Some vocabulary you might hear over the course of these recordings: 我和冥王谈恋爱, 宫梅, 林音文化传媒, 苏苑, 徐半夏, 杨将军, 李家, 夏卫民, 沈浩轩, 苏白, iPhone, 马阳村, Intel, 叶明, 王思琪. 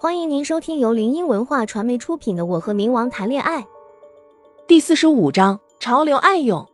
欢迎您收听由林音文化传媒出品的《我和冥王谈恋爱》第45章潮流爱用。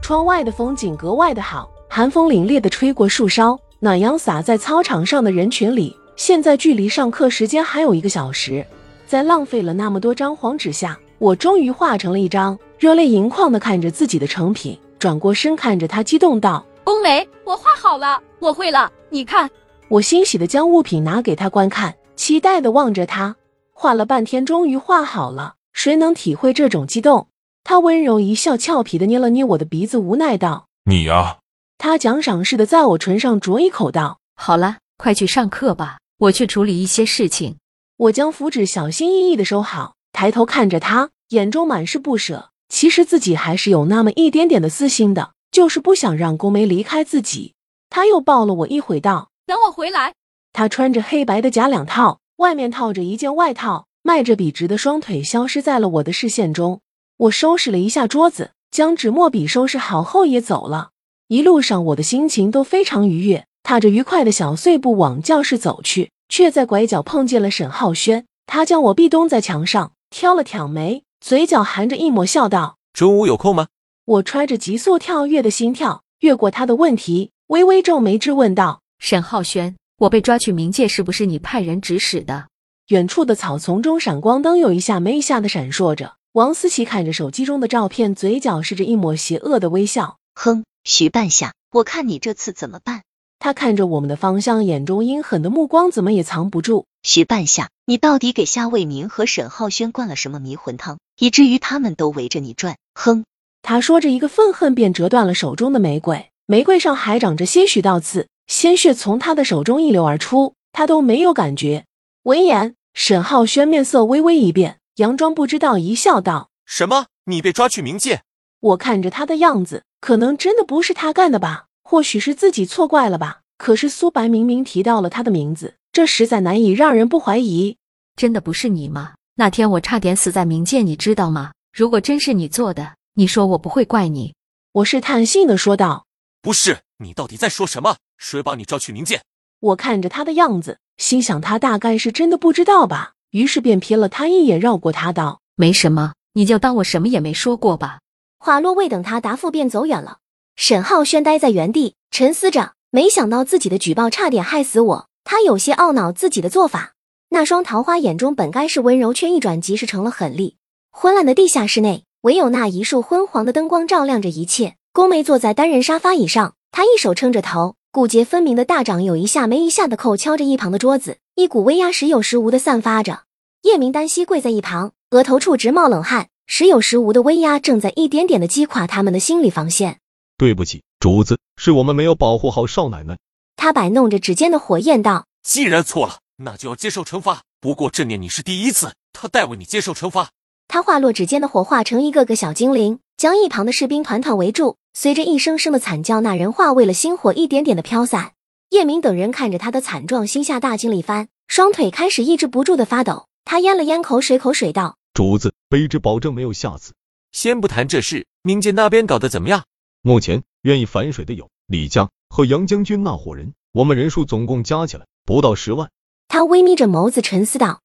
窗外的风景格外的好，寒风凛冽地吹过树梢，暖阳洒在操场上的人群里。现在距离上课时间还有1个小时，在浪费了那么多张黄纸下，我终于画成了一张，热泪盈眶地看着自己的成品，转过身看着他激动道：宫梅，我画好了，我会了，你看。我欣喜地将物品拿给他观看，期待地望着他，画了半天终于画好了，谁能体会这种激动。他温柔一笑，俏皮地捏了捏我的鼻子，无奈道：你啊。他奖赏似的在我唇上啄一口道：好了，快去上课吧，我去处理一些事情。我将符纸小心翼翼地收好，抬头看着他，眼中满是不舍。其实自己还是有那么一点点的私心的，就是不想让宫梅离开自己。他又抱了我一回道：等我回来。他穿着黑白的假两套，外面套着一件外套，迈着笔直的双腿消失在了我的视线中。我收拾了一下桌子，将纸墨笔收拾好后也走了。一路上我的心情都非常愉悦，踏着愉快的小碎步往教室走去，却在拐角碰见了沈浩轩。他将我壁咚在墙上，挑了挑眉，嘴角含着一抹笑道：中午有空吗？我揣着急速跳跃的心跳，越过他的问题，微微皱眉质问道：沈浩轩，我被抓去冥界，是不是你派人指使的？远处的草丛中闪光灯有一下没一下的闪烁着，王思琪看着手机中的照片，嘴角是着一抹邪恶的微笑。哼，徐半夏，我看你这次怎么办。他看着我们的方向，眼中阴狠的目光怎么也藏不住。徐半夏，你到底给夏卫民和沈浩轩灌了什么迷魂汤，以至于他们都围着你转。哼。他说着一个愤恨便折断了手中的玫瑰，玫瑰上还长着些许倒刺，鲜血从他的手中一流而出，他都没有感觉。闻言，沈浩轩面色微微一变，佯装不知道一笑道：什么？你被抓去冥界？我看着他的样子，可能真的不是他干的吧，或许是自己错怪了吧，可是苏白明明提到了他的名字，这实在难以让人不怀疑。真的不是你吗？那天我差点死在冥界，你知道吗？如果真是你做的，你说我不会怪你。我试探性地说道。不是，你到底在说什么？谁把你抓去冥界？我看着他的样子，心想他大概是真的不知道吧，于是便瞥了他一眼，绕过他道：没什么，你就当我什么也没说过吧。话落，未等他答复便走远了。沈浩轩呆在原地沉思着，没想到自己的举报差点害死我，他有些懊恼自己的做法。那双桃花眼中本该是温柔，却一转即是成了狠厉。昏暗的地下室内，唯有那一束昏黄的灯光照亮着一切。宫梅坐在单人沙发椅上，她一手撑着头，骨节分明的大掌有一下没一下的扣敲着一旁的桌子，一股威压时有时无的散发着。叶明单膝跪在一旁，额头处直冒冷汗，时有时无的威压正在一点点的击垮他们的心理防线。对不起，竹子，是我们没有保护好少奶奶。他摆弄着指尖的火焰道：既然错了，那就要接受惩罚，不过这年你是第一次，他代为你接受惩罚。他话落，指尖的火化成一个个小精灵，将一旁的士兵团团围住，随着一声声的惨叫，那人化为了星火，一点点的飘散。叶明等人看着他的惨状，心下大惊了一番，双腿开始抑制不住的发抖。他咽了咽口水道：竹子，卑职保证没有下次。先不谈这事，冥界那边搞得怎么样？目前愿意反水的有李家和杨将军那伙人，我们人数总共加起来不到10万。他微眯着眸子沉思道：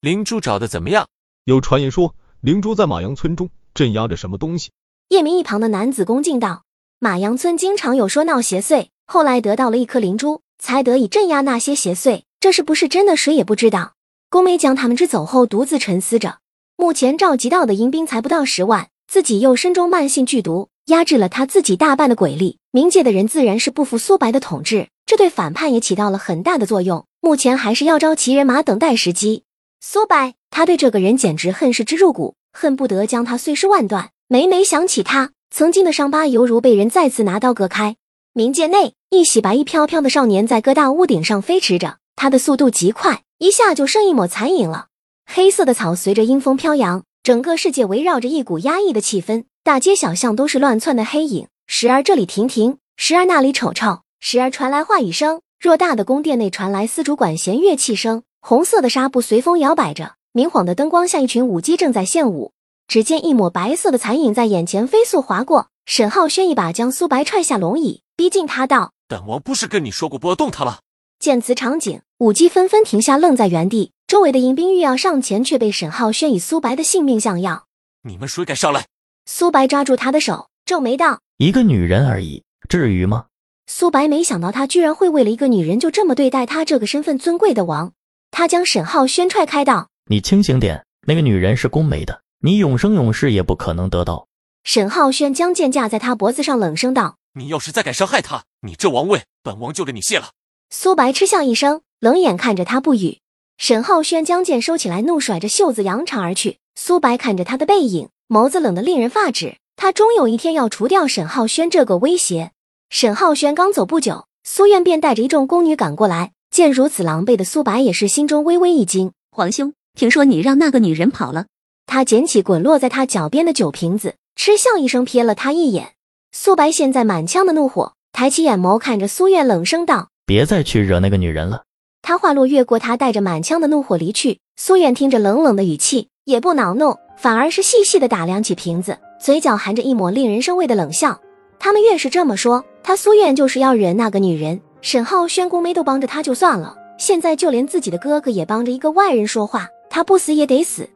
灵珠找得怎么样？有传言说灵珠在马阳村中镇压着什么东西。叶明一旁的男子恭敬道：马阳村经常有说闹邪祟，后来得到了一颗灵珠，才得以镇压那些邪祟，这是不是真的谁也不知道。宫梅将他们支走后，独自沉思着，目前召集到的迎兵才不到10万，自己又身中慢性剧毒，压制了他自己大半的鬼力，冥界的人自然是不服苏白的统治，这对反叛也起到了很大的作用，目前还是要招齐人马，等待时机。苏白，他对这个人简直恨是之入骨，恨不得将他碎尸万段。每想起他曾经的伤疤，犹如被人再次拿刀割开。冥界内，一袭白衣飘飘的少年在各大屋顶上飞驰着，他的速度极快，一下就剩一抹残影了。黑色的草随着阴风飘扬，整个世界围绕着一股压抑的气氛，大街小巷都是乱窜的黑影，时而这里停，时而那里瞅，时而传来话语声，偌大的宫殿内传来丝竹管弦乐器声，红色的纱布随风摇摆着，明晃的灯光下一群舞姬正在献舞。只见一抹白色的残影在眼前飞速划过，沈浩轩一把将苏白踹下龙椅，逼近他道：本王不是跟你说过不要动他了？见此场景，舞姬纷纷停下，愣在原地，周围的迎宾欲要上前，却被沈浩轩以苏白的性命相要。你们谁敢上来？苏白抓住他的手，皱眉道：“一个女人而已，至于吗？”苏白没想到他居然会为了一个女人就这么对待他这个身份尊贵的王。他将沈浩轩踹开道：“你清醒点，那个女人是宫梅的，你永生永世也不可能得到。”沈浩轩将剑架在他脖子上，冷声道：“你要是再敢伤害她，你这王位，本王就给你卸了。”苏白嗤笑一声，冷眼看着他不语。沈浩轩将剑收起来，怒甩着袖子扬长而去。苏白看着他的背影，眸子冷得令人发指。他终有一天要除掉沈浩轩这个威胁。沈浩轩刚走不久，苏苑便带着一众宫女赶过来。见如此狼狈的苏白也是心中微微一惊。皇兄，听说你让那个女人跑了？他捡起滚落在他脚边的酒瓶子，嗤笑一声，瞥了他一眼。苏白现在满腔的怒火，抬起眼眸看着苏苑，冷声道：“别再去惹那个女人了。”他话落越过他，带着满腔的怒火离去。苏苑听着冷冷的语气，也不恼怒，反而是细细地打量起瓶子，嘴角含着一抹令人生畏的冷笑。他们越是这么说，他苏苑就是要惹那个女人。沈浩轩宫妹都帮着他就算了，现在就连自己的哥哥也帮着一个外人说话，他不死也得死。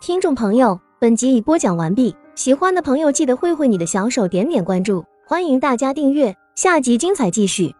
听众朋友，本集已播讲完毕，喜欢的朋友记得挥挥你的小手，点点关注，欢迎大家订阅，下集精彩继续。